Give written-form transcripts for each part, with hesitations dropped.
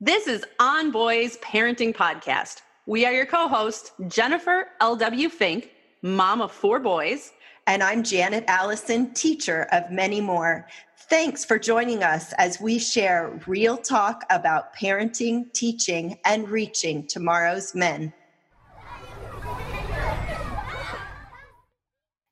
This is On Boys Parenting Podcast. We are your co-hosts, Jennifer L.W. Fink, mom of 4 boys. And I'm Janet Allison, teacher of many more. Thanks for joining us as we share real talk about parenting, teaching, and reaching tomorrow's men.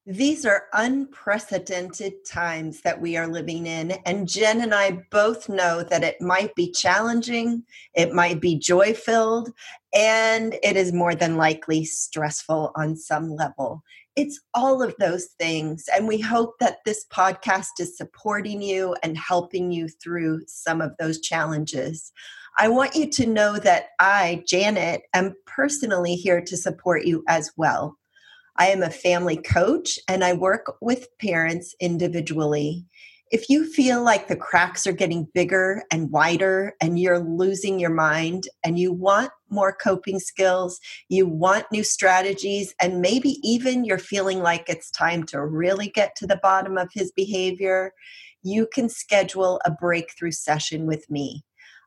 These are unprecedented times that we are living in, and Jen and I both know that it might be challenging, it might be joy-filled, and it is more than likely stressful on some level. It's all of those things, and we hope that this podcast is supporting you and helping you through some of those challenges. I want you to know that I, Janet, am personally here to support you as well. I am a family coach and I work with parents individually. If you feel like the cracks are getting bigger and wider and you're losing your mind and you want more coping skills, you want new strategies, and maybe even you're feeling like it's time to really get to the bottom of his behavior, you can schedule a breakthrough session with me.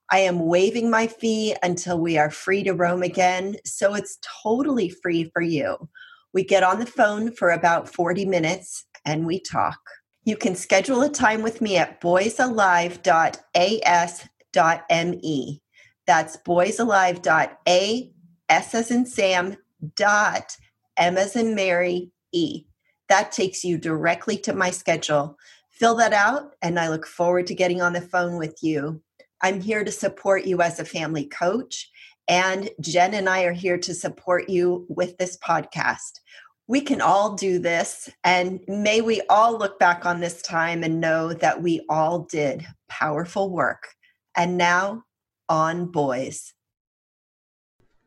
I am waiving my fee until we are free to roam again, so it's totally free for you. We get on the phone for about 40 minutes and we talk. You can schedule a time with me at boysalive.as.me. That's boysalive.a, S as in Sam, dot, M as in Mary, E. That takes you directly to my schedule. Fill that out and I look forward to getting on the phone with you. I'm here to support you as a family coach. And Jen and I are here to support you with this podcast. We can all do this, and may we all look back on this time and know that we all did powerful work. And now, on boys.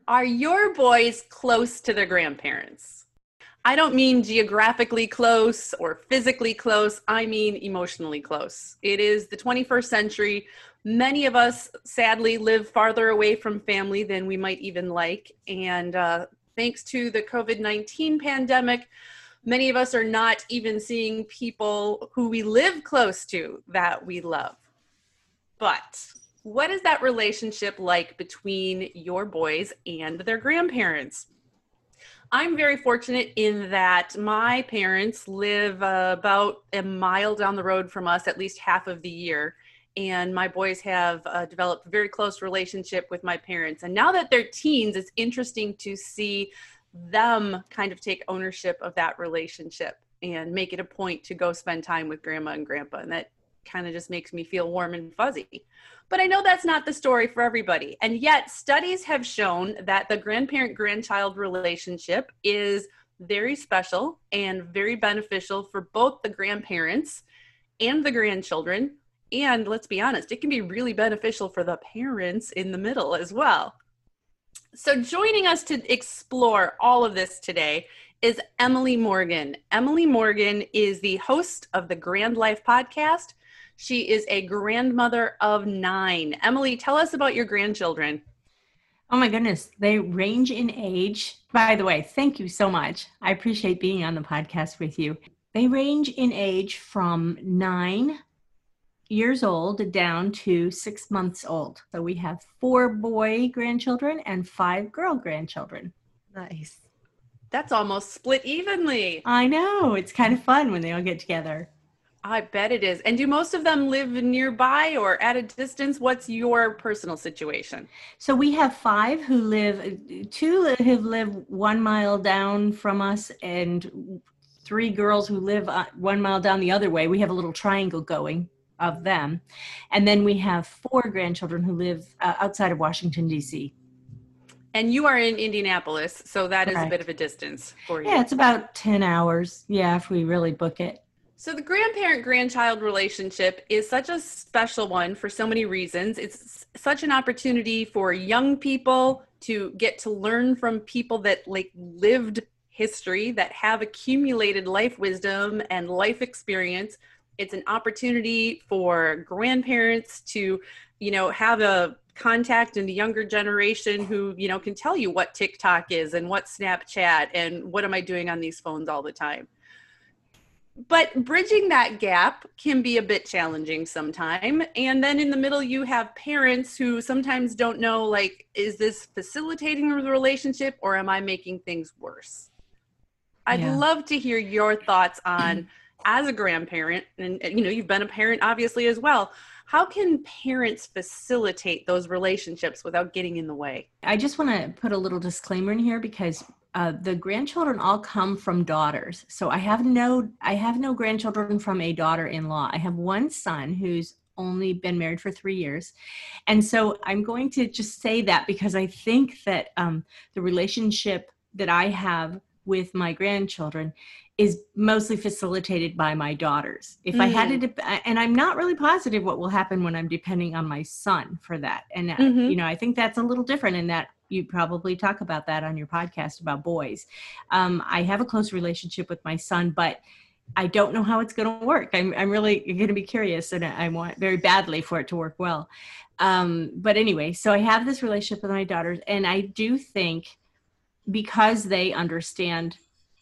Are your boys close to their grandparents? I don't mean geographically close or physically close. I mean emotionally close. It is the 21st century. Many of us, sadly, live farther away from family than we might even like. And thanks to the COVID-19 pandemic, many of us are not even seeing people who we live close to that we love. But what is that relationship like between your boys and their grandparents? I'm very fortunate in that my parents live about a mile down the road from us at least half of the year. And my boys have developed a very close relationship with my parents. And now that they're teens, it's interesting to see them kind of take ownership of that relationship and make it a point to go spend time with grandma and grandpa. And that kind of just makes me feel warm and fuzzy. But I know that's not the story for everybody. And yet studies have shown that the grandparent-grandchild relationship is very special and very beneficial for both the grandparents and the grandchildren. And let's be honest, it can be really beneficial for the parents in the middle as well. So joining us to explore all of this today is Emily Morgan. Emily Morgan is the host of the Grand Life Podcast. She is a grandmother of 9. Emily, tell us about your grandchildren. Oh my goodness, they range in age. By the way, thank you so much. I appreciate being on the podcast with you. They range in age from 9 years old down to 6 months old. So we have 4 boy grandchildren and 5 girl grandchildren. Nice. That's almost split evenly. I know. It's kind of fun when they all get together. I bet it is. And do most of them live nearby or at a distance? What's your personal situation? So we have 5 who live, 2 who live 1 mile down from us, and 3 girls who live 1 mile down the other way. We have a little triangle going of them. And then we have 4 grandchildren who live outside of Washington, D.C. And you are in Indianapolis, so that Correct. Is a bit of a distance for you. Yeah, it's about 10 hours, if we really book it. So the grandparent-grandchild relationship is such a special one for so many reasons. It's such an opportunity for young people to get to learn from people that like lived history, that have accumulated life wisdom and life experience. It's an opportunity for grandparents to, you know, have a contact in the younger generation who, you know, can tell you what TikTok is and what Snapchat and what am I doing on these phones all the time. But bridging that gap can be a bit challenging sometimes. And then in the middle, you have parents who sometimes don't know, like, is this facilitating the relationship or am I making things worse? I'd love to hear your thoughts on, as a grandparent, and you know, you've been a parent obviously as well, how can parents facilitate those relationships without getting in the way? I just want to put a little disclaimer in here because the grandchildren all come from daughters. So I have no grandchildren from a daughter-in-law. I have one son who's only been married for 3 years. And so I'm going to just say that because I think that the relationship that I have with my grandchildren is mostly facilitated by my daughters. If I had to, and I'm not really positive what will happen when I'm depending on my son for that. And you know, I think that's a little different in that you probably talk about that on your podcast about boys. I have a close relationship with my son, but I don't know how it's going to work. I'm really going to be curious, and I want very badly for it to work well. But anyway, so I have this relationship with my daughters, and I do think because they understand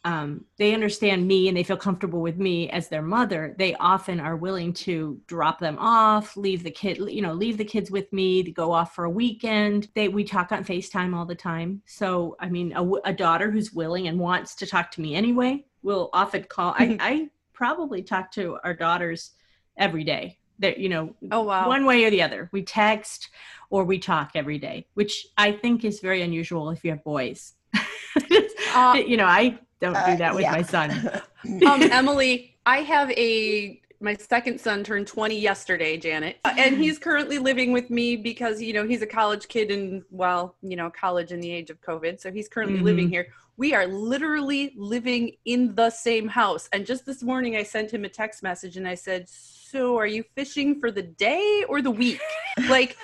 me and they feel comfortable with me as their mother, they often are willing to drop them off, leave the kids with me, to go off for a weekend. We talk on FaceTime all the time. So, I mean, a daughter who's willing and wants to talk to me anyway will often call. I probably talk to our daughters every day. That, you know, oh, wow. One way or the other. We text or we talk every day, which I think is very unusual if you have boys. You know, I don't do that with my son. Emily, I have my second son turned 20 yesterday, Janet, and he's currently living with me because, you know, he's a college kid and college in the age of COVID. So he's currently living here. We are literally living in the same house. And just this morning I sent him a text message and I said, so are you fishing for the day or the week? Like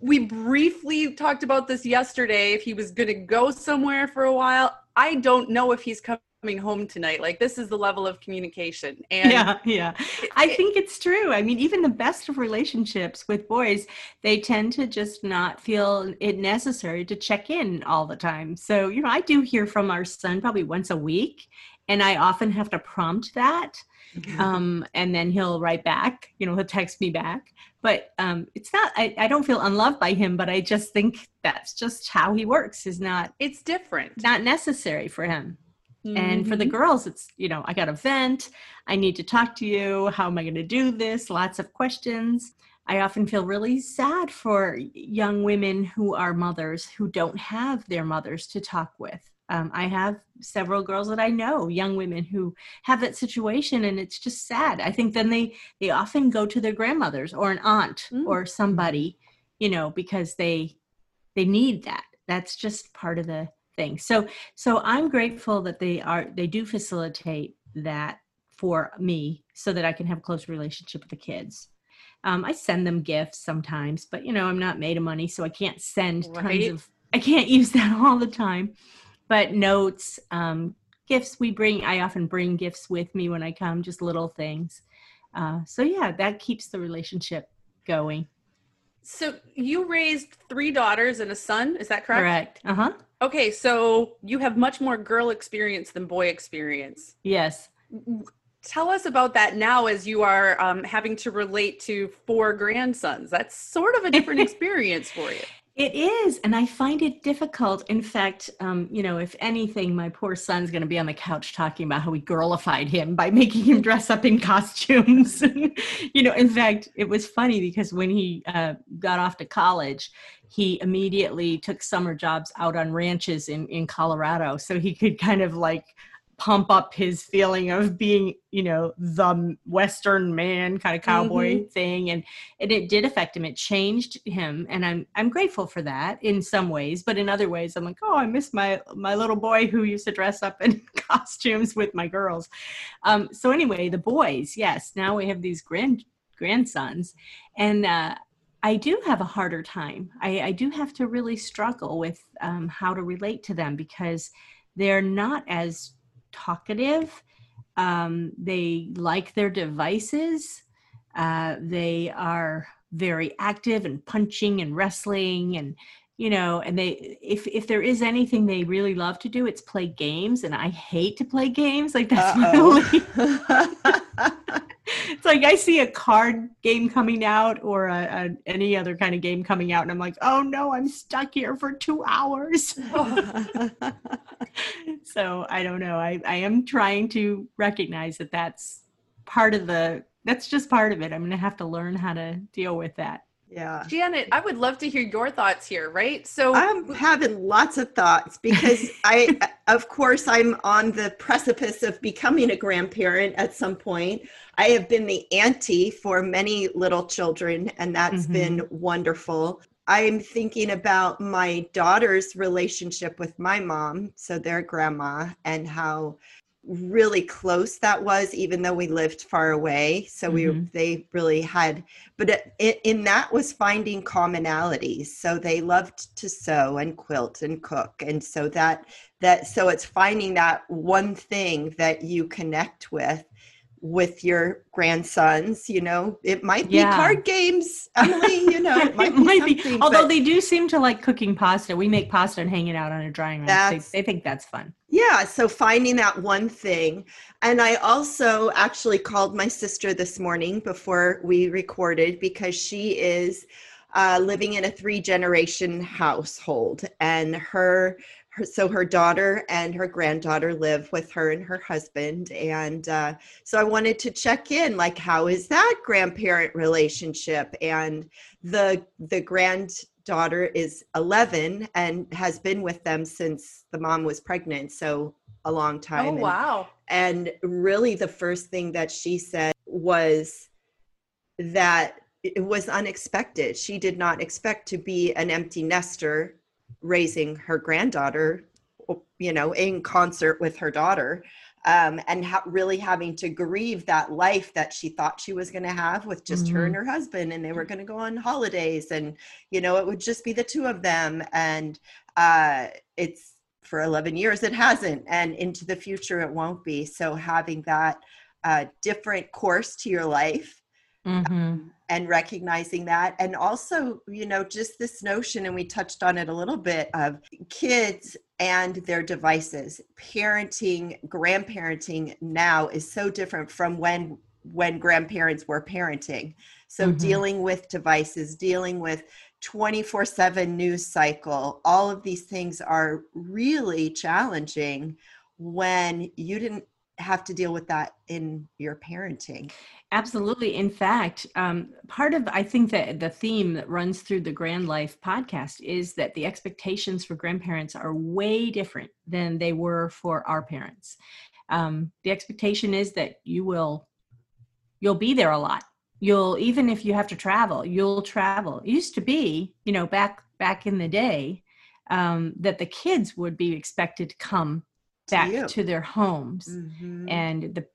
we briefly talked about this yesterday, if he was going to go somewhere for a while. I don't know if he's coming home tonight. Like, this is the level of communication. And I think it's true. I mean, even the best of relationships with boys, they tend to just not feel it necessary to check in all the time. So, you know, I do hear from our son probably once a week, and I often have to prompt that. And then he'll write back, you know, he'll text me back, but it's not, I don't feel unloved by him, but I just think that's just how he works it's different, not necessary for him. And for the girls, it's, you know, I got to vent. I need to talk to you. How am I going to do this? Lots of questions. I often feel really sad for young women who are mothers who don't have their mothers to talk with. I have several girls that I know, young women who have that situation, and it's just sad. I think then they often go to their grandmothers or an aunt or somebody, you know, because they need that. That's just part of the thing. So I'm grateful that they do facilitate that for me so that I can have a close relationship with the kids. I send them gifts sometimes, but you know, I'm not made of money, so I can't send I can't use that all the time. But notes, gifts I often bring gifts with me when I come, just little things. That keeps the relationship going. So you raised 3 daughters and a son, is that correct? Correct. Uh-huh. Okay, so you have much more girl experience than boy experience. Yes. Tell us about that now as you are having to relate to 4 grandsons. That's sort of a different experience for you. It is. And I find it difficult. In fact, you know, if anything, my poor son's going to be on the couch talking about how we girlified him by making him dress up in costumes. And, you know, in fact, it was funny because when he got off to college, he immediately took summer jobs out on ranches in Colorado so he could kind of like pump up his feeling of being, you know, the Western man kind of cowboy thing. And it did affect him. It changed him. And I'm grateful for that in some ways, but in other ways I'm like, oh, I miss my little boy who used to dress up in costumes with my girls. So anyway, the boys, yes, now we have these grandsons and, I do have a harder time. I do have to really struggle with how to relate to them because they're not as talkative. They like their devices. They are very active and punching and wrestling and, you know, and they, if there is anything they really love to do, it's play games. And I hate to play games. Like that's really it's like I see a card game coming out or any other kind of game coming out and I'm like, oh no, I'm stuck here for 2 hours. So I don't know. I am trying to recognize that that's just part of it. I'm going to have to learn how to deal with that. Yeah. Janet, I would love to hear your thoughts here, right? So I'm having lots of thoughts because of course, I'm on the precipice of becoming a grandparent at some point. I have been the auntie for many little children, and that's been wonderful. I'm thinking about my daughter's relationship with my mom, so their grandma, and how really close that was, even though we lived far away. So they really had, but in that was finding commonalities. So they loved to sew and quilt and cook. And so so it's finding that one thing that you connect with your grandsons, you know, it might be card games, Emily, you know, it might be, although they do seem to like cooking pasta. We make pasta and hang it out on a drying rack. They think that's fun. Yeah. So finding that one thing. And I also actually called my sister this morning before we recorded because she is living in a 3-generation household and so her daughter and her granddaughter live with her and her husband. And so I wanted to check in, like, how is that grandparent relationship? And the granddaughter is 11 and has been with them since the mom was pregnant. So a long time. Oh, wow. And really the first thing that she said was that it was unexpected. She did not expect to be an empty nester raising her granddaughter, you know, in concert with her daughter, and really having to grieve that life that she thought she was going to have with just her and her husband, and they were going to go on holidays, and you know, it would just be the two of them, and it's for 11 years it hasn't, and into the future it won't be. So having that different course to your life. And recognizing that. And also, you know, just this notion, and we touched on it a little bit, of kids and their devices. Parenting, grandparenting now is so different from when grandparents were parenting. So dealing with devices, dealing with 24/7 news cycle, all of these things are really challenging when you didn't have to deal with that in your parenting. Absolutely. In fact, part of, I think that the theme that runs through the Grand Life podcast is that the expectations for grandparents are way different than they were for our parents. The expectation is that you'll be there a lot. You'll, even if you have to travel, you'll travel. It used to be, you know, back in the day, that the kids would be expected to come back to their homes, and the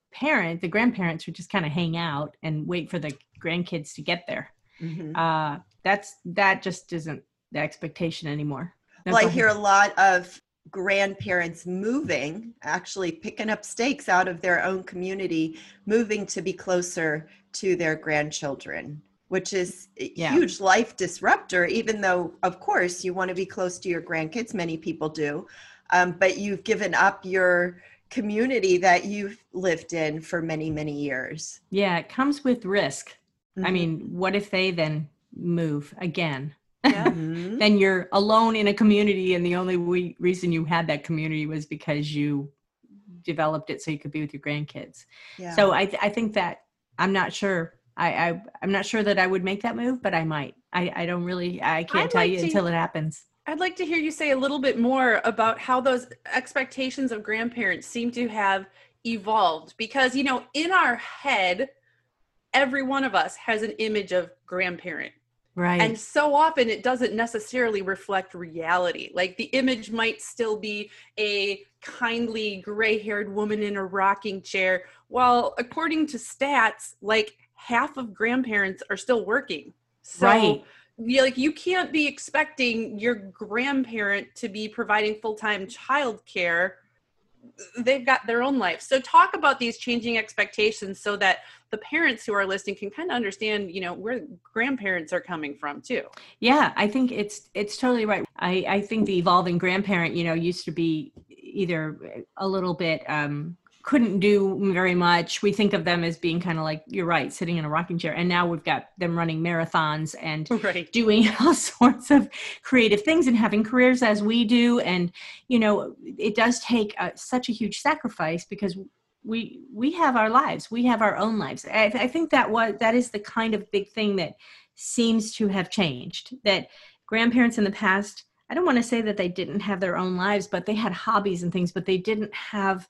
grandparents would just kind of hang out and wait for the grandkids to get there. That just isn't the expectation anymore. No, well, I hear a lot of grandparents moving, actually picking up stakes out of their own community, moving to be closer to their grandchildren, which is a huge life disruptor, even though, of course, you want to be close to your grandkids. Many people do. But you've given up your community that you've lived in for many, many years. Yeah, it comes with risk. I mean, what if they then move again? Then you're alone in a community, and the only reason you had that community was because you developed it so you could be with your grandkids. Yeah. So I think that I'm not sure. I'm not sure that I would make that move, but I might. I don't really. I can't tell you until it happens. I'd like to hear you say a little bit more about how those expectations of grandparents seem to have evolved, because, you know, in our head, every one of us has an image of grandparent. Right. And so often it doesn't necessarily reflect reality. Like the image might still be a kindly gray-haired woman in a rocking chair, while according to stats, like half of grandparents are still working. So, right. Yeah, like you can't be expecting your grandparent to be providing full-time childcare. They've got their own life. So talk about these changing expectations so that the parents who are listening can kind of understand, you know, where grandparents are coming from too. Yeah, I think it's totally right. I think the evolving grandparent, you know, used to be either a little bit, couldn't do very much. We think of them as being kind of like, you're right, sitting in a rocking chair. And now we've got them running marathons and right. doing all sorts of creative things and having careers as we do. And, you know, it does take such a huge sacrifice because we have our lives. We have our own lives. I think that is the kind of big thing that seems to have changed, that grandparents in the past, I don't want to say that they didn't have their own lives, but they had hobbies and things, but they didn't have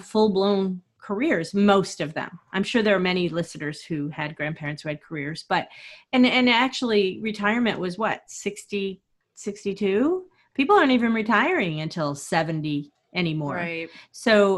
full-blown careers, most of them. I'm sure there are many listeners who had grandparents who had careers, but, and actually retirement was what, 60, 62? People aren't even retiring until 70 anymore. Right. So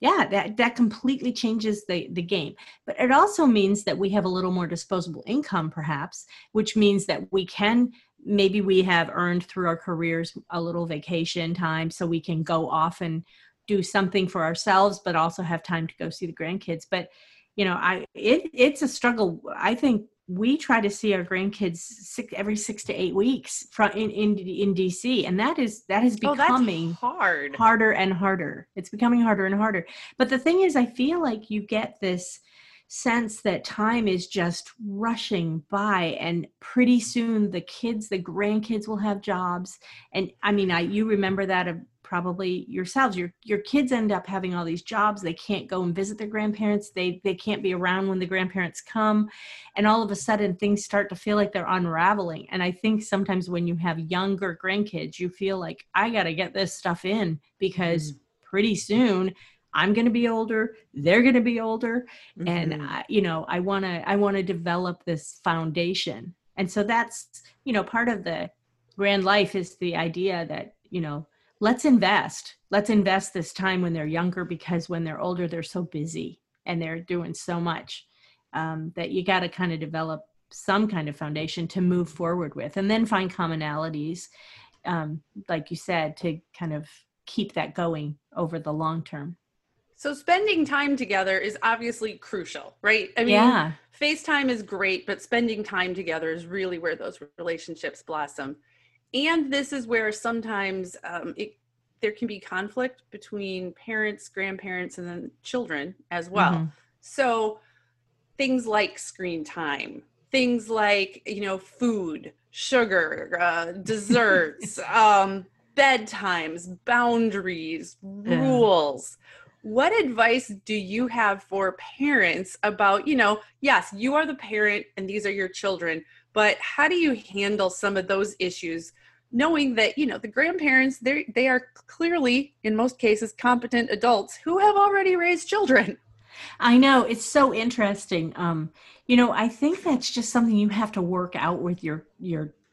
that completely changes the game. But it also means that we have a little more disposable income perhaps, which means that we can, maybe we have earned through our careers a little vacation time so we can go off and do something for ourselves, but also have time to go see the grandkids. But, you know, it's a struggle. I think we try to see our grandkids every 6 to 8 weeks from in DC. And that is becoming harder and harder. It's becoming harder and harder. But the thing is, I feel like you get this sense that time is just rushing by, and pretty soon the grandkids will have jobs. And I mean, you remember that probably yourselves, your kids end up having all these jobs. They can't go and visit their grandparents. They can't be around when the grandparents come. And all of a sudden things start to feel like they're unraveling. And I think sometimes when you have younger grandkids, you feel like I got to get this stuff in because pretty soon I'm going to be older. They're going to be older. Mm-hmm. And I want to develop this foundation. And so that's, you know, part of the grand life is the idea that, you know, let's invest this time when they're younger, because when they're older, they're so busy and they're doing so much that you got to kind of develop some kind of foundation to move forward with, and then find commonalities, like you said, to kind of keep that going over the long term. So spending time together is obviously crucial, right? I mean, yeah. FaceTime is great, but spending time together is really where those relationships blossom. And this is where sometimes there can be conflict between parents, grandparents, and then children as well. Mm-hmm. So things like screen time, things like, you know, food, sugar, desserts, bedtimes, boundaries, rules. What advice do you have for parents about, you know, yes, you are the parent and these are your children, but how do you handle some of those issues, knowing that, you know, the grandparents, they are clearly, in most cases, competent adults who have already raised children? I know. It's so interesting. You know, I think that's just something you have to work out with your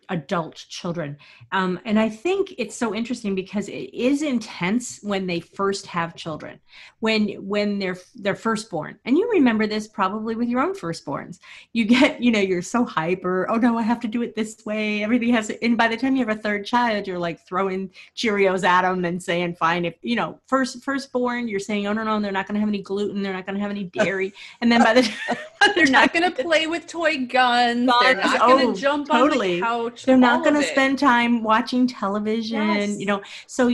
adult children. And I think it's so interesting because it is intense when they first have children, when they're firstborn. And you remember this probably with your own firstborns. You get, you know, you're so hyper. Oh no, I have to do it this way. Everything has to, and by the time you have a third child, you're like throwing Cheerios at them and saying, fine, if, you know, firstborn, you're saying, oh no, they're not going to have any gluten. They're not going to have any dairy. And then by the time they're not going to play with toy guns. They're not going to jump on the couch. They're not going to spend time watching television, yes. You know, so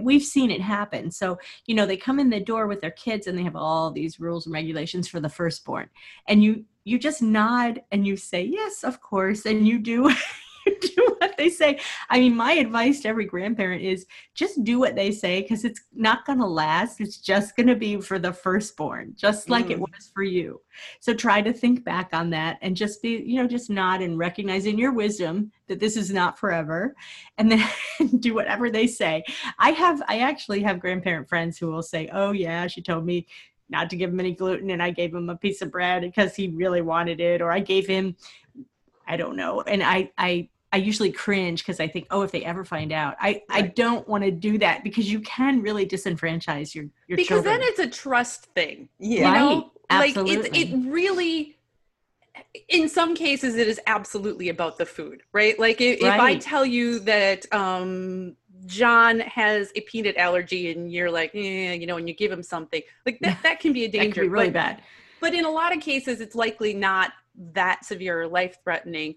we've seen it happen. So, you know, they come in the door with their kids and they have all these rules and regulations for the firstborn. And you just nod and you say, yes, of course. And you do do what they say. I mean, my advice to every grandparent is just do what they say, because it's not going to last. It's just going to be for the firstborn, just like it was for you. So try to think back on that and just be, you know, just nod and recognize in your wisdom that this is not forever, and then do whatever they say. I actually have grandparent friends who will say, oh yeah, she told me not to give him any gluten, and I gave him a piece of bread because he really wanted it, or I gave him, I don't know. And I usually cringe because I think, oh, if they ever find out, I don't want to do that, because you can really disenfranchise your because children. Because then it's a trust thing. Yeah. Right. You know? Absolutely. Like it really, in some cases, it is absolutely about the food, right? Like if I tell you that, John has a peanut allergy, and you're like, you know, and you give him something like that, that can be a danger. That can be really bad. But in a lot of cases, it's likely not that severe or life-threatening.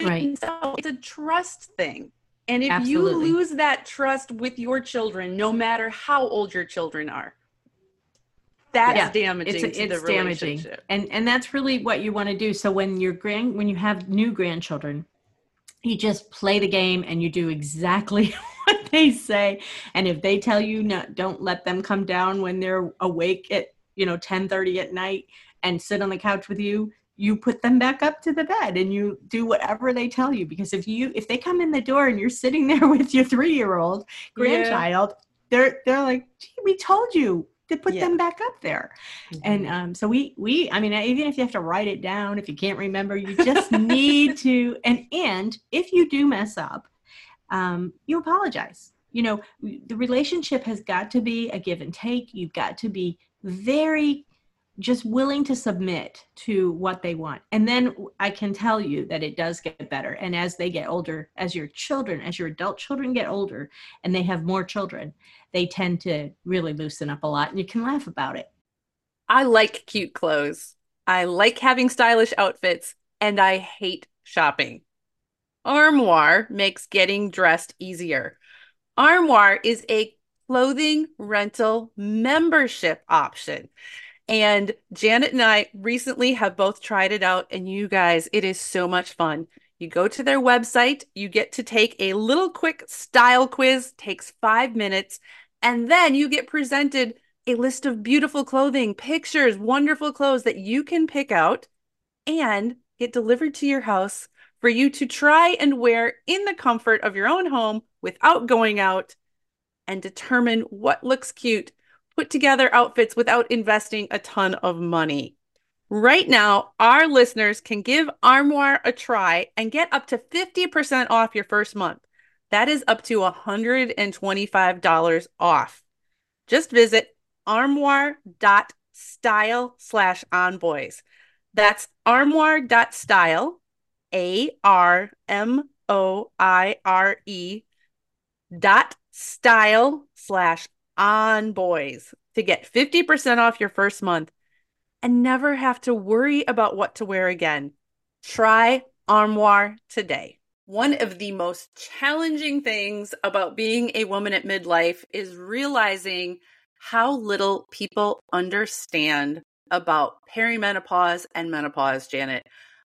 Right. So it's a trust thing. And if you lose that trust with your children, no matter how old your children are, that's damaging to the relationship. And that's really what you want to do. So when you have new grandchildren, you just play the game and you do exactly what they say. And if they tell you no, don't let them come down when they're awake at, 10:30 at night and sit on the couch with you, you put them back up to the bed and you do whatever they tell you. Because if they come in the door and you're sitting there with your 3-year-old grandchild, they're like, gee, we told you to put them back up there. Mm-hmm. And so we even if you have to write it down, if you can't remember, you just need to, and if you do mess up, you apologize. The relationship has got to be a give and take. You've got to be very just willing to submit to what they want. And then I can tell you that it does get better. And as they get older, as your adult children get older and they have more children, they tend to really loosen up a lot, and you can laugh about it. I like cute clothes. I like having stylish outfits, and I hate shopping. Armoire makes getting dressed easier. Armoire is a clothing rental membership option. And Janet and I recently have both tried it out, and you guys, it is so much fun. You go to their website, you get to take a little quick style quiz, takes 5 minutes, and then you get presented a list of beautiful clothing, pictures, wonderful clothes that you can pick out and get delivered to your house for you to try and wear in the comfort of your own home without going out, and determine what looks cute. Put together outfits without investing a ton of money. Right now, our listeners can give Armoire a try and get up to 50% off your first month. That is up to $125 off. Just visit armoire.style/onboys. That's armoire.style, ARMOIRE.style/onboys to get 50% off your first month and never have to worry about what to wear again. Try Armoire today. One of the most challenging things about being a woman at midlife is realizing how little people understand about perimenopause and menopause, Janet.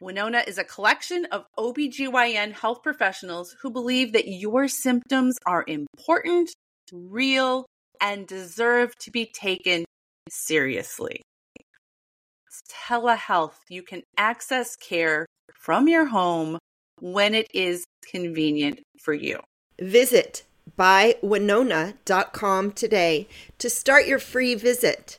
Winona is a collection of OBGYN health professionals who believe that your symptoms are important, real, and deserve to be taken seriously. It's telehealth. You can access care from your home when it is convenient for you. Visit bywinona.com today to start your free visit.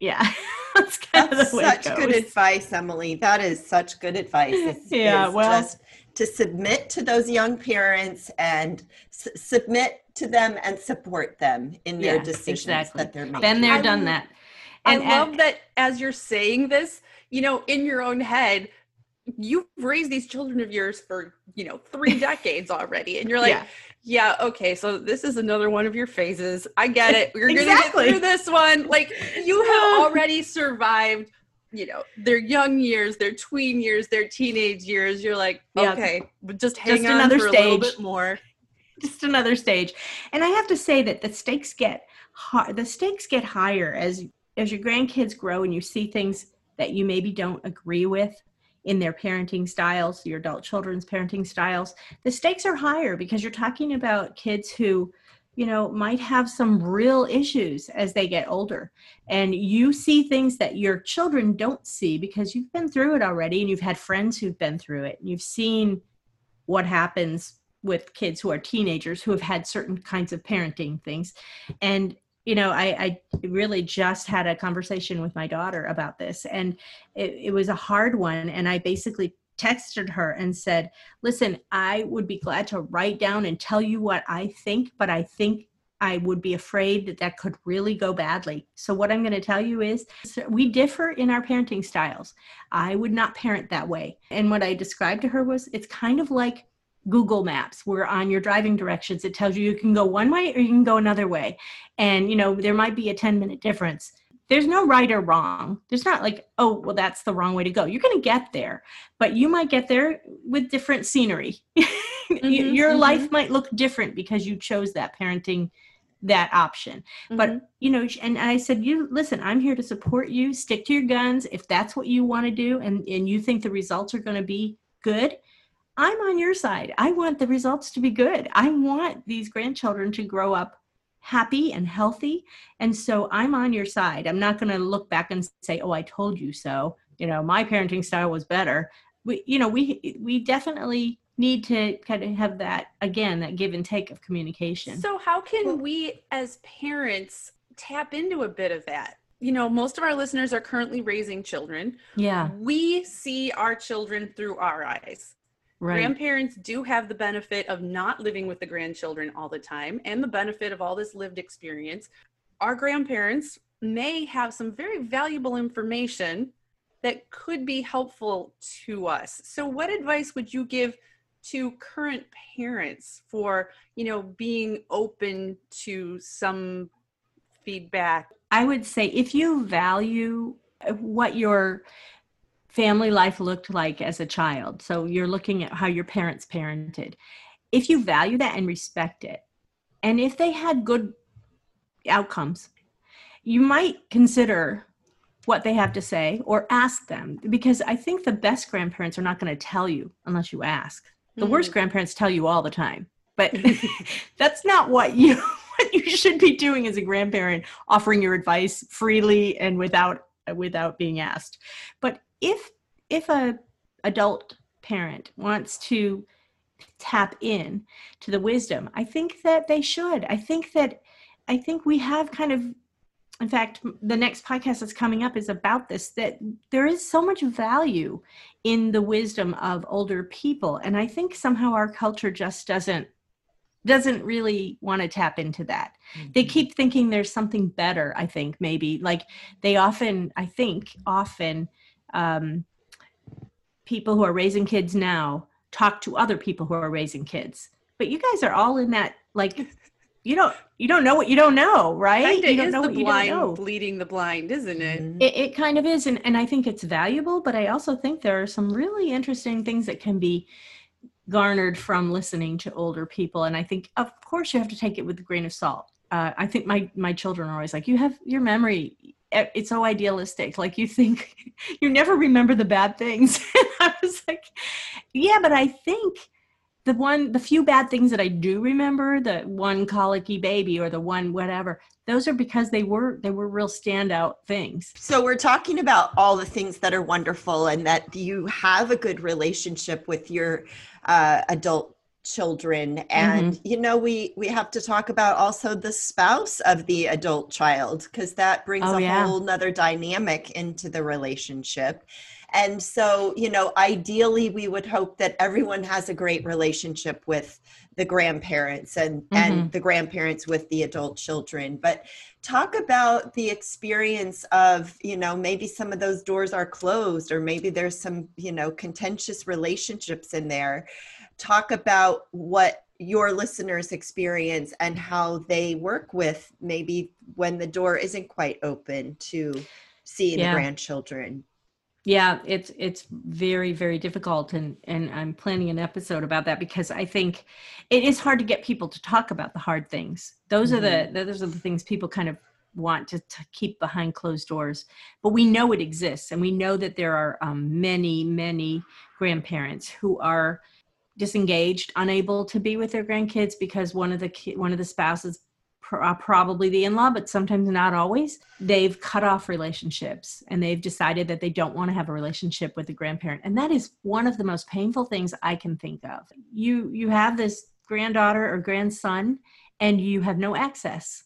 yeah, that's kind of the way it goes. Such good advice, Emily. That is such good advice. Just to submit to those young parents and submit to them and support them in their decisions that they're making. Been there, done that. And I love that as you're saying this, you know, in your own head, you've raised these children of yours for, you know, 3 decades already. And you're like, yeah, okay, so this is another one of your phases. I get it. You're going to get through this one. Like, you have already survived, you know, their young years, their tween years, their teenage years. You're like, okay, but just hang on another for stage. A little bit more. Just another stage. And I have to say that the stakes get higher as your grandkids grow and you see things that you maybe don't agree with in their parenting styles, your adult children's parenting styles. The stakes are higher because you're talking about kids who, you know, might have some real issues as they get older. And you see things that your children don't see because you've been through it already and you've had friends who've been through it. And you've seen what happens with kids who are teenagers who have had certain kinds of parenting things. And you know, I really just had a conversation with my daughter about this, and it was a hard one. And I basically texted her and said, listen, I would be glad to write down and tell you what I think, but I think I would be afraid that that could really go badly. So what I'm going to tell you is we differ in our parenting styles. I would not parent that way. And what I described to her was it's kind of like Google Maps, where on your driving directions, it tells you can go one way or you can go another way. And, you know, there might be a 10-minute difference. There's no right or wrong. There's not like, oh, well, that's the wrong way to go. You're going to get there, but you might get there with different scenery. Mm-hmm, your life might look different because you chose that parenting, that option. Mm-hmm. But, you know, and I said, you listen, I'm here to support you. Stick to your guns. If that's what you want to do and you think the results are going to be good, I'm on your side. I want the results to be good. I want these grandchildren to grow up happy and healthy. And so I'm on your side. I'm not going to look back and say, oh, I told you so. You know, my parenting style was better. We definitely need to kind of have that, again, that give and take of communication. So how can we as parents tap into a bit of that? You know, most of our listeners are currently raising children. Yeah. We see our children through our eyes. Right. Grandparents do have the benefit of not living with the grandchildren all the time and the benefit of all this lived experience. Our grandparents may have some very valuable information that could be helpful to us. So what advice would you give to current parents for, you know, being open to some feedback? I would say if you value what your family life looked like as a child. So you're looking at how your parents parented. If you value that and respect it, and if they had good outcomes, you might consider what they have to say or ask them, because I think the best grandparents are not going to tell you unless you ask. The worst grandparents tell you all the time, but that's not what you should be doing as a grandparent, offering your advice freely and without being asked. But if a adult parent wants to tap in to the wisdom, I think that they should. I think we have kind of, in fact, the next podcast that's coming up is about this, that there is so much value in the wisdom of older people. And I think somehow our culture just doesn't doesn't really want to tap into that. Mm-hmm. They keep thinking there's something better, I think, maybe. Like they often, I think, people who are raising kids now talk to other people who are raising kids. But you guys are all in that, like, you don't know what you don't know, right? It is the blind leading the blind, isn't it? Mm-hmm. It kind of is. And I think it's valuable, but I also think there are some really interesting things that can be garnered from listening to older people. And I think, of course, you have to take it with a grain of salt. I think my children are always like, you have your memory. It's so idealistic. Like you think you never remember the bad things. And I was like, yeah, but I think the few bad things that I do remember, the one colicky baby or the one whatever, those are because they were real standout things. So we're talking about all the things that are wonderful and that you have a good relationship with your adult children. And, mm-hmm. We have to talk about also the spouse of the adult child, because that brings whole nother dynamic into the relationship. And so, ideally we would hope that everyone has a great relationship with the grandparents and, mm-hmm. and the grandparents with the adult children. But talk about the experience of, maybe some of those doors are closed or maybe there's some, contentious relationships in there. Talk about what your listeners experience and how they work with maybe when the door isn't quite open to seeing the grandchildren. Yeah, it's very, very difficult. And I'm planning an episode about that because I think it is hard to get people to talk about the hard things. Those are the things people kind of want to keep behind closed doors, but we know it exists. And we know that there are many, many grandparents who are disengaged, unable to be with their grandkids because one of the spouses, probably the in-law, but sometimes not always, they've cut off relationships and they've decided that they don't want to have a relationship with the grandparent. And that is one of the most painful things I can think of. You have this granddaughter or grandson and you have no access.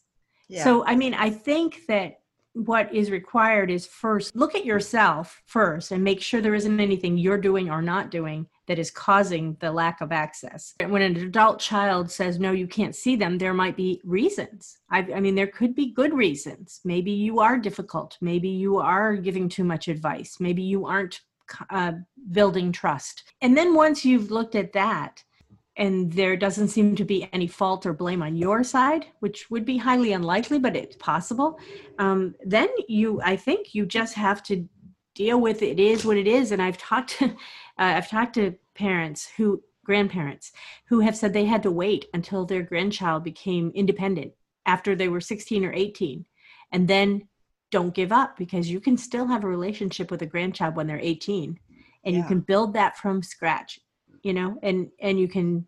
Yeah. So, I think that what is required is first, look at yourself first and make sure there isn't anything you're doing or not doing that is causing the lack of access. When an adult child says, no, you can't see them, there might be reasons. There could be good reasons. Maybe you are difficult. Maybe you are giving too much advice. Maybe you aren't building trust. And then once you've looked at that and there doesn't seem to be any fault or blame on your side, which would be highly unlikely, but it's possible, then I think you just have to deal with it is what it is. And I've talked to grandparents who have said they had to wait until their grandchild became independent after they were 16 or 18. And then don't give up, because you can still have a relationship with a grandchild when they're 18 and you can build that from scratch, and you can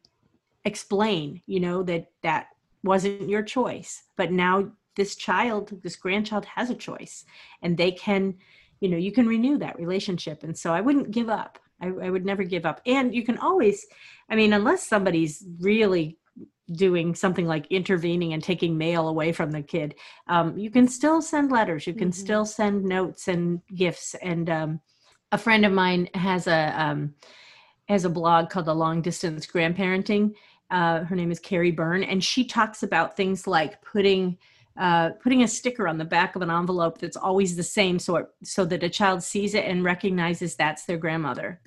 explain, that wasn't your choice, but now this grandchild has a choice and they can, you can renew that relationship. And so I wouldn't give up. I would never give up. And you can always, unless somebody's really doing something like intervening and taking mail away from the kid, you can still send letters. You can mm-hmm. still send notes and gifts. And a friend of mine has a blog called the Long Distance Grandparenting. Her name is Carrie Byrne, and she talks about things like putting a sticker on the back of an envelope that's always the same, so that a child sees it and recognizes that's their grandmother.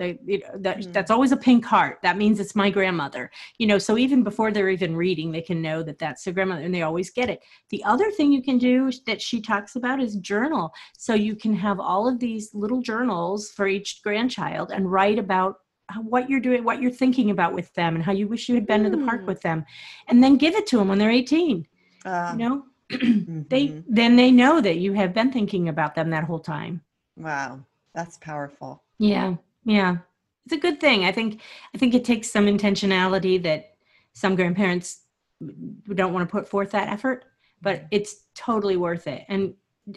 That's always a pink heart. That means it's my grandmother. So even before they're even reading, they can know that that's their grandmother, and they always get it. The other thing you can do that she talks about is journal. So you can have all of these little journals for each grandchild and write about what you're doing, what you're thinking about with them, and how you wish you had been to the park with them, and then give it to them when they're 18. They know that you have been thinking about them that whole time. Wow, that's powerful. Yeah, it's a good thing. I think it takes some intentionality that some grandparents don't want to put forth that effort, but it's totally worth it. And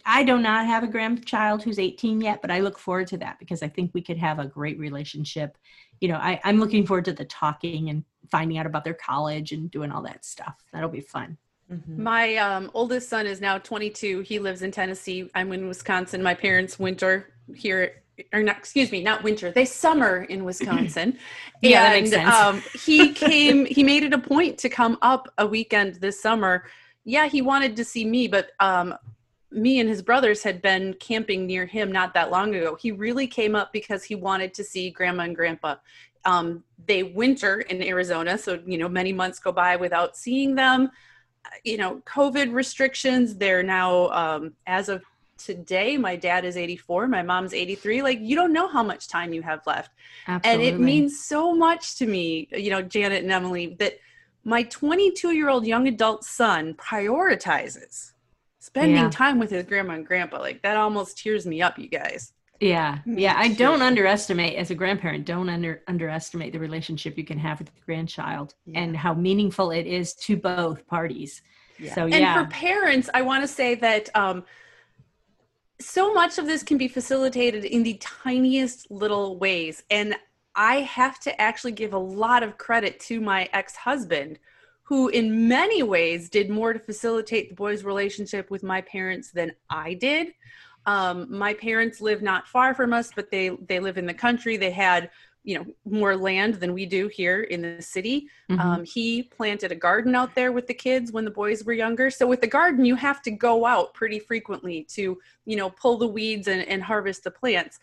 I do not have a grandchild who's 18 yet, but I look forward to that because I think we could have a great relationship. I'm looking forward to the talking and finding out about their college and doing all that stuff. That'll be fun. Mm-hmm. My oldest son is now 22. He lives in Tennessee. I'm in Wisconsin. My parents winter here or not, excuse me, not winter, they summer in Wisconsin. Yeah, that makes sense. He made it a point to come up a weekend this summer. Yeah, he wanted to see me, but me and his brothers had been camping near him not that long ago. He really came up because he wanted to see grandma and grandpa. They winter in Arizona, so, you know, many months go by without seeing them. You know, COVID restrictions, they're now, as of today, my dad is 84, my mom's 83. Like, you don't know how much time you have left. Absolutely. And it means so much to me, you know, Janet and Emily, that my 22-year-old young adult son prioritizes spending time with his grandma and grandpa. Like, that almost tears me up, you guys. Yeah. Yeah. I don't underestimate, as a grandparent, don't underestimate the relationship you can have with your grandchild and how meaningful it is to both parties. Yeah. So, and for parents, I want to say that, so much of this can be facilitated in the tiniest little ways. And I have to actually give a lot of credit to my ex-husband, who in many ways did more to facilitate the boys' relationship with my parents than I did. My parents live not far from us, but they live in the country. They had, you know, more land than we do here in the city. Mm-hmm. He planted a garden out there with the kids when the boys were younger. So with the garden, you have to go out pretty frequently to, you know, pull the weeds and harvest the plants.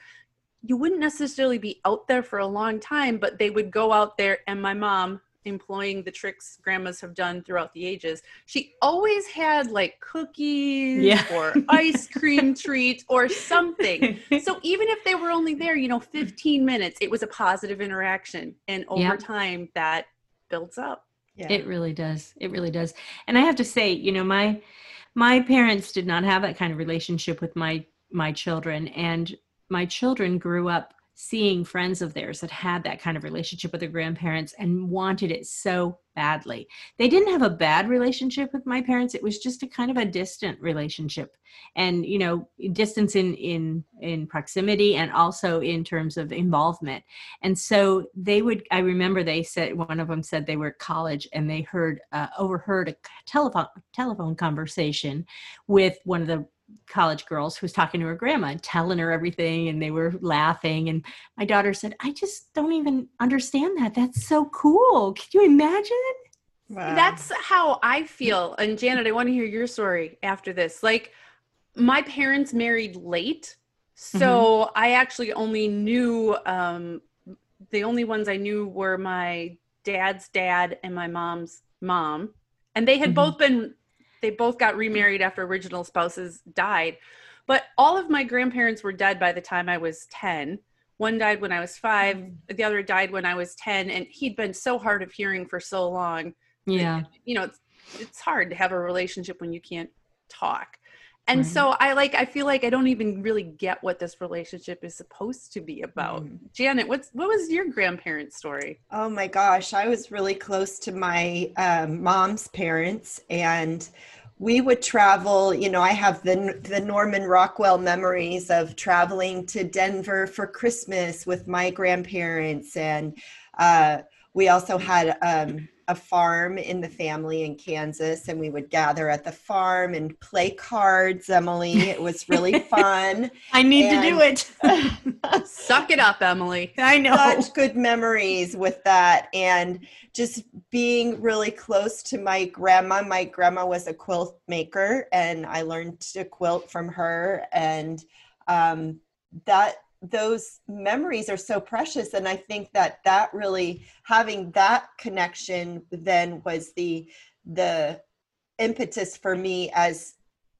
You wouldn't necessarily be out there for a long time, but they would go out there, and my mom, employing the tricks grandmas have done throughout the ages, she always had like cookies or ice cream treats or something. So even if they were only there, you know, 15 minutes, it was a positive interaction. And over time that builds up. Yeah. It really does. It really does. And I have to say, you know, my parents did not have that kind of relationship with my children, and my children grew up seeing friends of theirs that had that kind of relationship with their grandparents and wanted it so badly. They didn't have a bad relationship with my parents. It was just a kind of a distant relationship, and, you know, distance in proximity and also in terms of involvement. And so they would, I remember they said, one of them said they were at college and they overheard a telephone conversation with one of the college girls who was talking to her grandma and telling her everything, and they were laughing. And my daughter said, I just don't even understand that. That's so cool. Can you imagine? Wow. That's how I feel. And Janet, I want to hear your story after this. Like, my parents married late. So I actually only knew, the only ones I knew were my dad's dad and my mom's mom. And they had they both got remarried after original spouses died. But all of my grandparents were dead by the time I was 10. One died when I was 5. The other died when I was 10. And he'd been so hard of hearing for so long. Yeah. That, you know, it's hard to have a relationship when you can't talk. And so I feel like I don't even really get what this relationship is supposed to be about. Janet, what was your grandparents' story? Oh my gosh. I was really close to my mom's parents, and we would travel. You know, I have the Norman Rockwell memories of traveling to Denver for Christmas with my grandparents. And we also had a farm in the family in Kansas, and we would gather at the farm and play cards, Emily. It was really fun. I need to do it. Suck it up, Emily. I know. Such good memories with that. And just being really close to my grandma. My grandma was a quilt maker, and I learned to quilt from her. And those memories are so precious. And I think that really having that connection then was the impetus for me as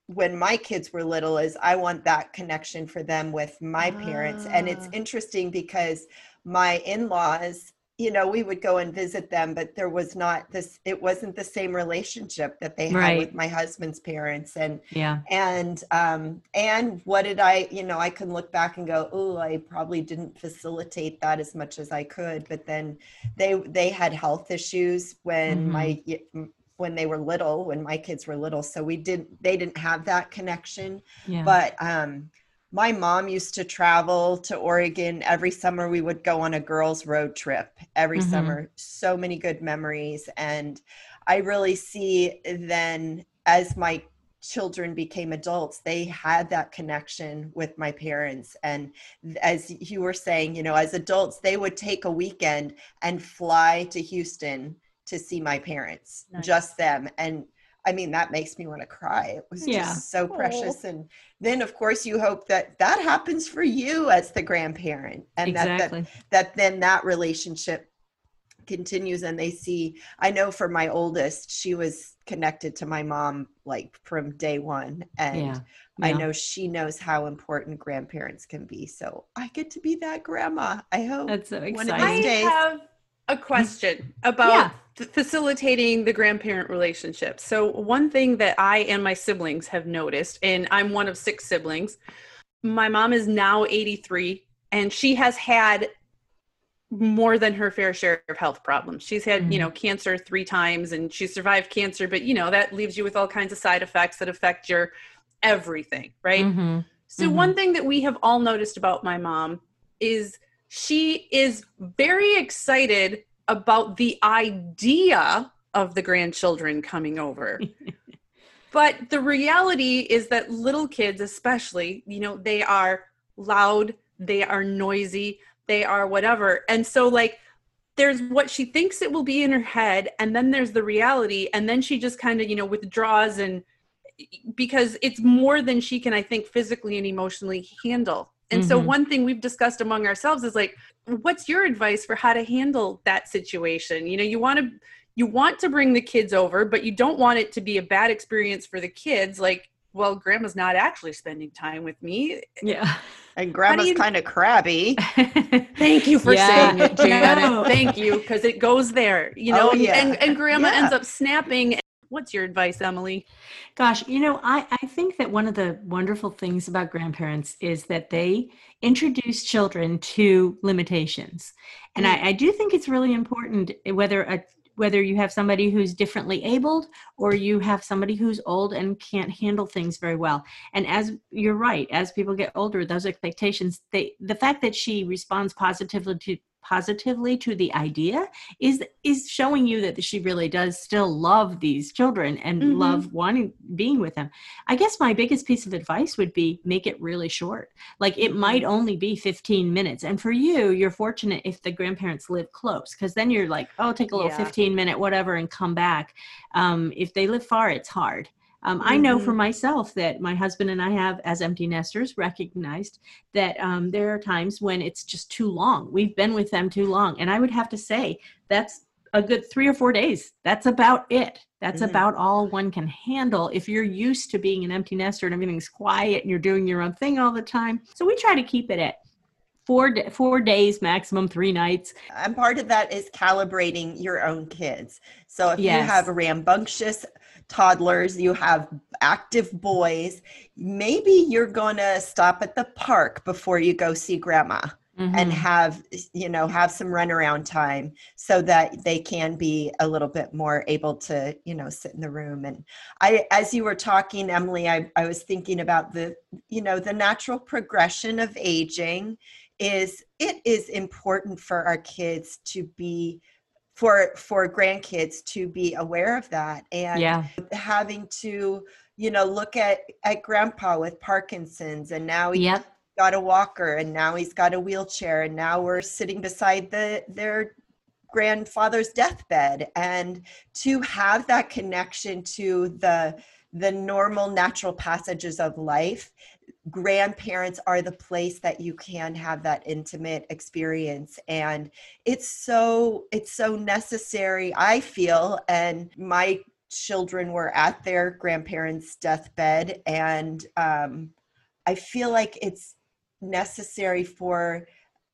when my kids were little, is I want that connection for them with my parents. And it's interesting because my in-laws, you know, we would go and visit them, but there was not this, it wasn't the same relationship that they had with my husband's parents. And, and what did I can look back and go, oh, I probably didn't facilitate that as much as I could. But then they had health issues when they were little, when my kids were little. So they didn't have that connection, but, my mom used to travel to Oregon every summer. We would go on a girls' road trip every summer. So many good memories. And I really see then as my children became adults, they had that connection with my parents. And as you were saying, you know, as adults, they would take a weekend and fly to Houston to see my parents, nice. Just them. And I mean, that makes me want to cry. It was just so precious. And then of course you hope that that happens for you as the grandparent, and that then that relationship continues and they see. I know for my oldest, she was connected to my mom like from day one. And I know she knows how important grandparents can be. So I get to be that grandma. I hope. That's so exciting. One of these days. I have a question about facilitating the grandparent relationship. So one thing that I and my siblings have noticed, and I'm one of 6 siblings, my mom is now 83, and she has had more than her fair share of health problems. She's had, you know, cancer 3 times, and she survived cancer, but you know, that leaves you with all kinds of side effects that affect your everything. Right. Mm-hmm. So one thing that we have all noticed about my mom is she is very excited about the idea of the grandchildren coming over. But the reality is that little kids, especially, you know, they are loud, they are noisy, they are whatever. And so like, there's what she thinks it will be in her head, and then there's the reality. And then she just kind of, you know, withdraws, and because it's more than she can, I think, physically and emotionally handle. And so one thing we've discussed among ourselves is like, what's your advice for how to handle that situation? You know, you want to bring the kids over, but you don't want it to be a bad experience for the kids. Like, well, grandma's not actually spending time with me. Yeah. And grandma's kind of crabby. Thank you for saying it, Janet. No. Thank you. 'Cause it goes there, you know, and grandma ends up snapping. What's your advice, Emily? Gosh, you know, I think that one of the wonderful things about grandparents is that they introduce children to limitations. And I do think it's really important, whether you have somebody who's differently abled or you have somebody who's old and can't handle things very well. And as you're right, as people get older, those expectations, the fact that she responds positively to the idea is showing you that she really does still love these children and love being with them. I guess my biggest piece of advice would be make it really short. Like it might only be 15 minutes. And for you're fortunate if the grandparents live close, because then you're like, oh, take a little 15-minute whatever and come back. If they live far, it's hard. I know for myself that my husband and I have, as empty nesters, recognized that there are times when it's just too long. We've been with them too long. And I would have to say that's a good 3 or 4 days. That's about it. That's about all one can handle if you're used to being an empty nester and everything's quiet and you're doing your own thing all the time. So we try to keep it at 4 days, maximum 3 nights. And part of that is calibrating your own kids. So if you have a rambunctious toddlers, you have active boys, maybe you're going to stop at the park before you go see grandma and have some runaround time so that they can be a little bit more able to, you know, sit in the room. And as you were talking, Emily, I was thinking about the, you know, the natural progression of aging is important for our kids to be for grandkids to be aware of that, and having to, you know, look at grandpa with Parkinson's, and now he's got a walker, and now he's got a wheelchair, and now we're sitting beside their grandfather's deathbed, and to have that connection to the normal natural passages of life. Grandparents are the place that you can have that intimate experience. And it's so necessary, I feel. And my children were at their grandparents' deathbed. And I feel like it's necessary for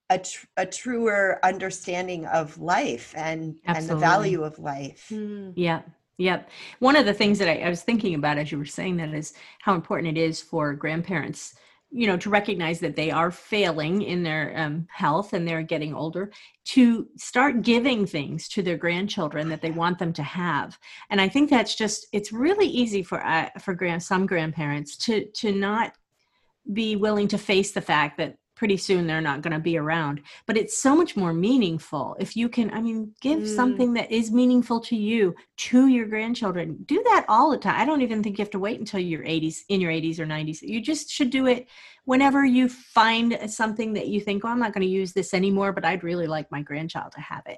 a truer understanding of life and the value of life. Yeah. Yep. One of the things that I was thinking about as you were saying that is how important it is for grandparents, you know, to recognize that they are failing in their health and they're getting older, to start giving things to their grandchildren that they want them to have. And I think that's just, it's really easy for some grandparents to not be willing to face the fact that pretty soon they're not going to be around. But it's so much more meaningful if you can, give something that is meaningful to you, to your grandchildren. Do that all the time. I don't even think you have to wait until you're in your 80s or 90s. You just should do it whenever you find something that you think, oh, I'm not going to use this anymore, but I'd really like my grandchild to have it.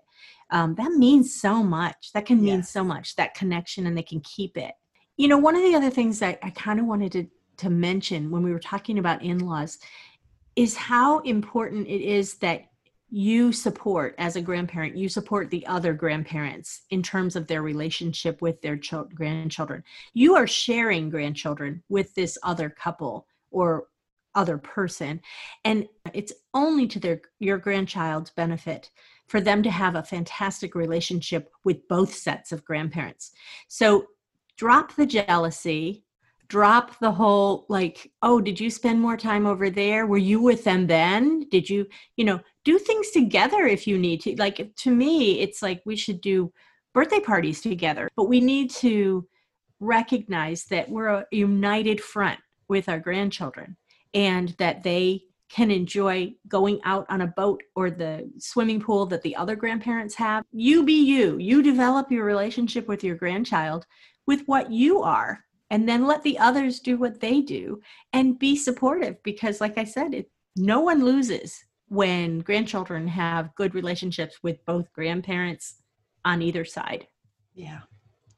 That means so much. That can mean so much, that connection, and they can keep it. You know, one of the other things that I kind of wanted to mention when we were talking about in-laws is how important it is that you support, as a grandparent, you support the other grandparents in terms of their relationship with their grandchildren. You are sharing grandchildren with this other couple or other person, and it's only to your grandchild's benefit for them to have a fantastic relationship with both sets of grandparents. So drop the jealousy. Drop the whole, oh, did you spend more time over there? Were you with them then? Did you, do things together if you need to. To me, it's we should do birthday parties together, but we need to recognize that we're a united front with our grandchildren and that they can enjoy going out on a boat or the swimming pool that the other grandparents have. You be you. You develop your relationship with your grandchild with what you are. And then let the others do what they do and be supportive, because like I said, no one loses when grandchildren have good relationships with both grandparents on either side. Yeah.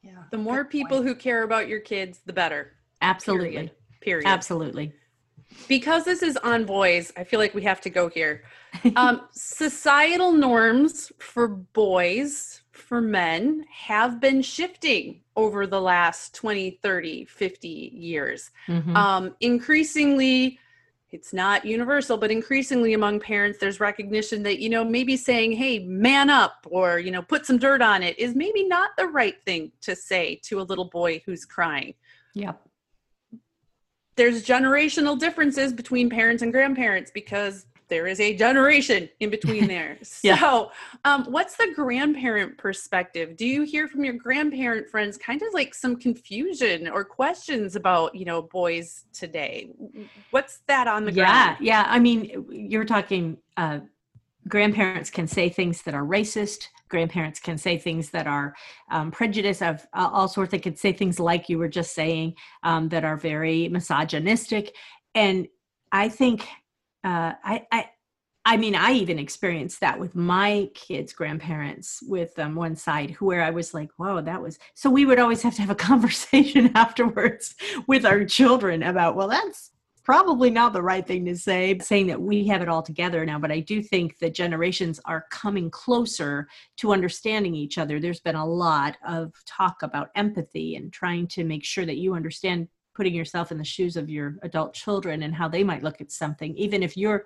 Yeah. The more people who care about your kids, the better. Absolutely. Period. Absolutely. Because this is On Boys, I feel like we have to go here. Societal norms for boys, for men, have been shifting over the last 20, 30, 50 years. Mm-hmm. Increasingly, it's not universal, but increasingly among parents, there's recognition that, maybe saying, hey, man up, or, put some dirt on it, is maybe not the right thing to say to a little boy who's crying. Yep. There's generational differences between parents and grandparents because there is a generation in between there. Yeah. So what's the grandparent perspective? Do you hear from your grandparent friends kind of some confusion or questions about, boys today? What's that on the ground? Yeah. You're talking grandparents can say things that are racist. Grandparents can say things that are prejudiced of all sorts. They could say things like you were just saying that are very misogynistic. And I think... I even experienced that with my kids' grandparents with one side where I was like, whoa, that was, so we would always have to have a conversation afterwards with our children about, well, that's probably not the right thing to say, saying that we have it all together now. But I do think that generations are coming closer to understanding each other. There's been a lot of talk about empathy and trying to make sure that you understand putting yourself in the shoes of your adult children and how they might look at something, even if you're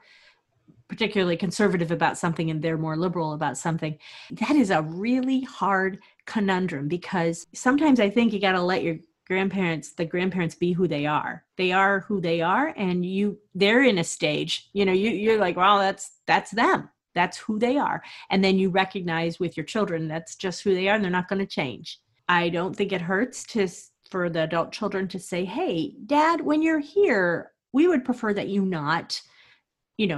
particularly conservative about something and they're more liberal about something. That is a really hard conundrum, because sometimes I think you got to let the grandparents be who they are. They are who they are, and they're in a stage, you're like, well, that's them. That's who they are. And then you recognize with your children, that's just who they are and they're not going to change. I don't think it hurts for the adult children to say, hey, Dad, when you're here, we would prefer that you not,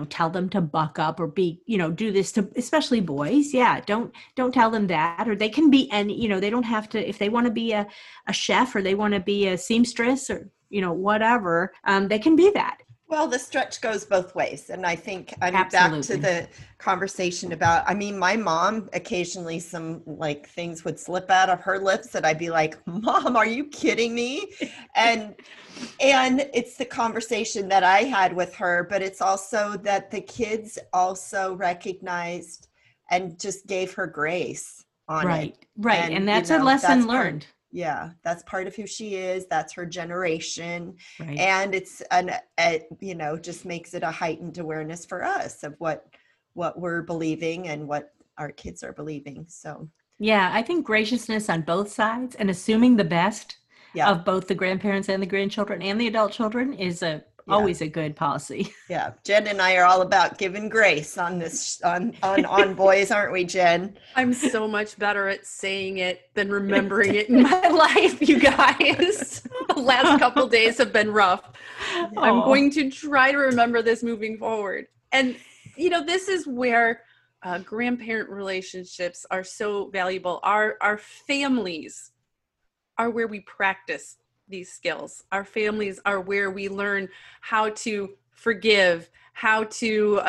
tell them to buck up or be, do this to, especially boys. Yeah. Don't tell them that, or they can be, and they don't have to, if they want to be a chef or they want to be a seamstress or, whatever, they can be that. Well, the stretch goes both ways. And I think I'm back to the conversation about, my mom, occasionally some things would slip out of her lips that I'd be like, Mom, are you kidding me? And it's the conversation that I had with her, but it's also that the kids also recognized and just gave her grace on it. Right. And that's a lesson learned. Yeah, that's part of who she is. That's her generation. Right. And it's just makes it a heightened awareness for us of what we're believing and what our kids are believing. So, yeah, I think graciousness on both sides and assuming the best of both the grandparents and the grandchildren and the adult children is always a good policy. Yeah. Jen and I are all about giving grace on this, on boys, aren't we, Jen? I'm so much better at saying it than remembering it in my life, you guys. The last couple days have been rough. I'm going to try to remember this moving forward. And, you know, this is where grandparent relationships are so valuable. Our families are where we practice these skills. Our families are where we learn how to forgive, how to,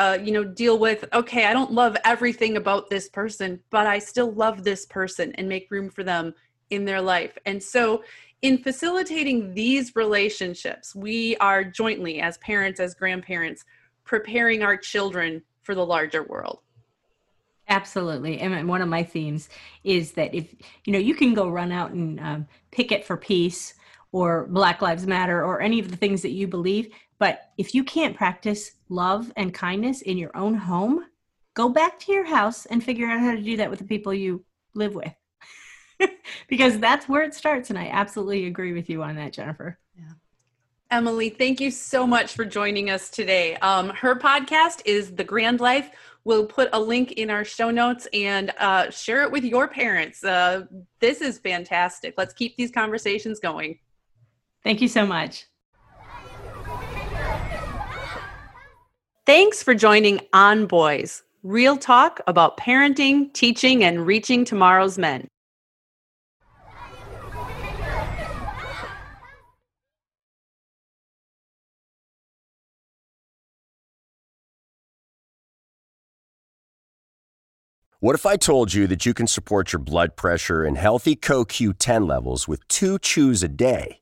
deal with, okay, I don't love everything about this person, but I still love this person, and make room for them in their life. And so in facilitating these relationships, we are jointly, as parents, as grandparents, preparing our children for the larger world. Absolutely. And one of my themes is that if, you can go run out and picket for peace or Black Lives Matter or any of the things that you believe, but if you can't practice love and kindness in your own home, go back to your house and figure out how to do that with the people you live with, because that's where it starts. And I absolutely agree with you on that, Jennifer. Yeah. Emily, thank you so much for joining us today. Her podcast is The Grand Life. We'll put a link in our show notes and share it with your parents. This is fantastic. Let's keep these conversations going. Thank you so much. Thanks for joining On Boys, real talk about parenting, teaching, and reaching tomorrow's men. What if I told you that you can support your blood pressure and healthy CoQ10 levels with 2 chews a day?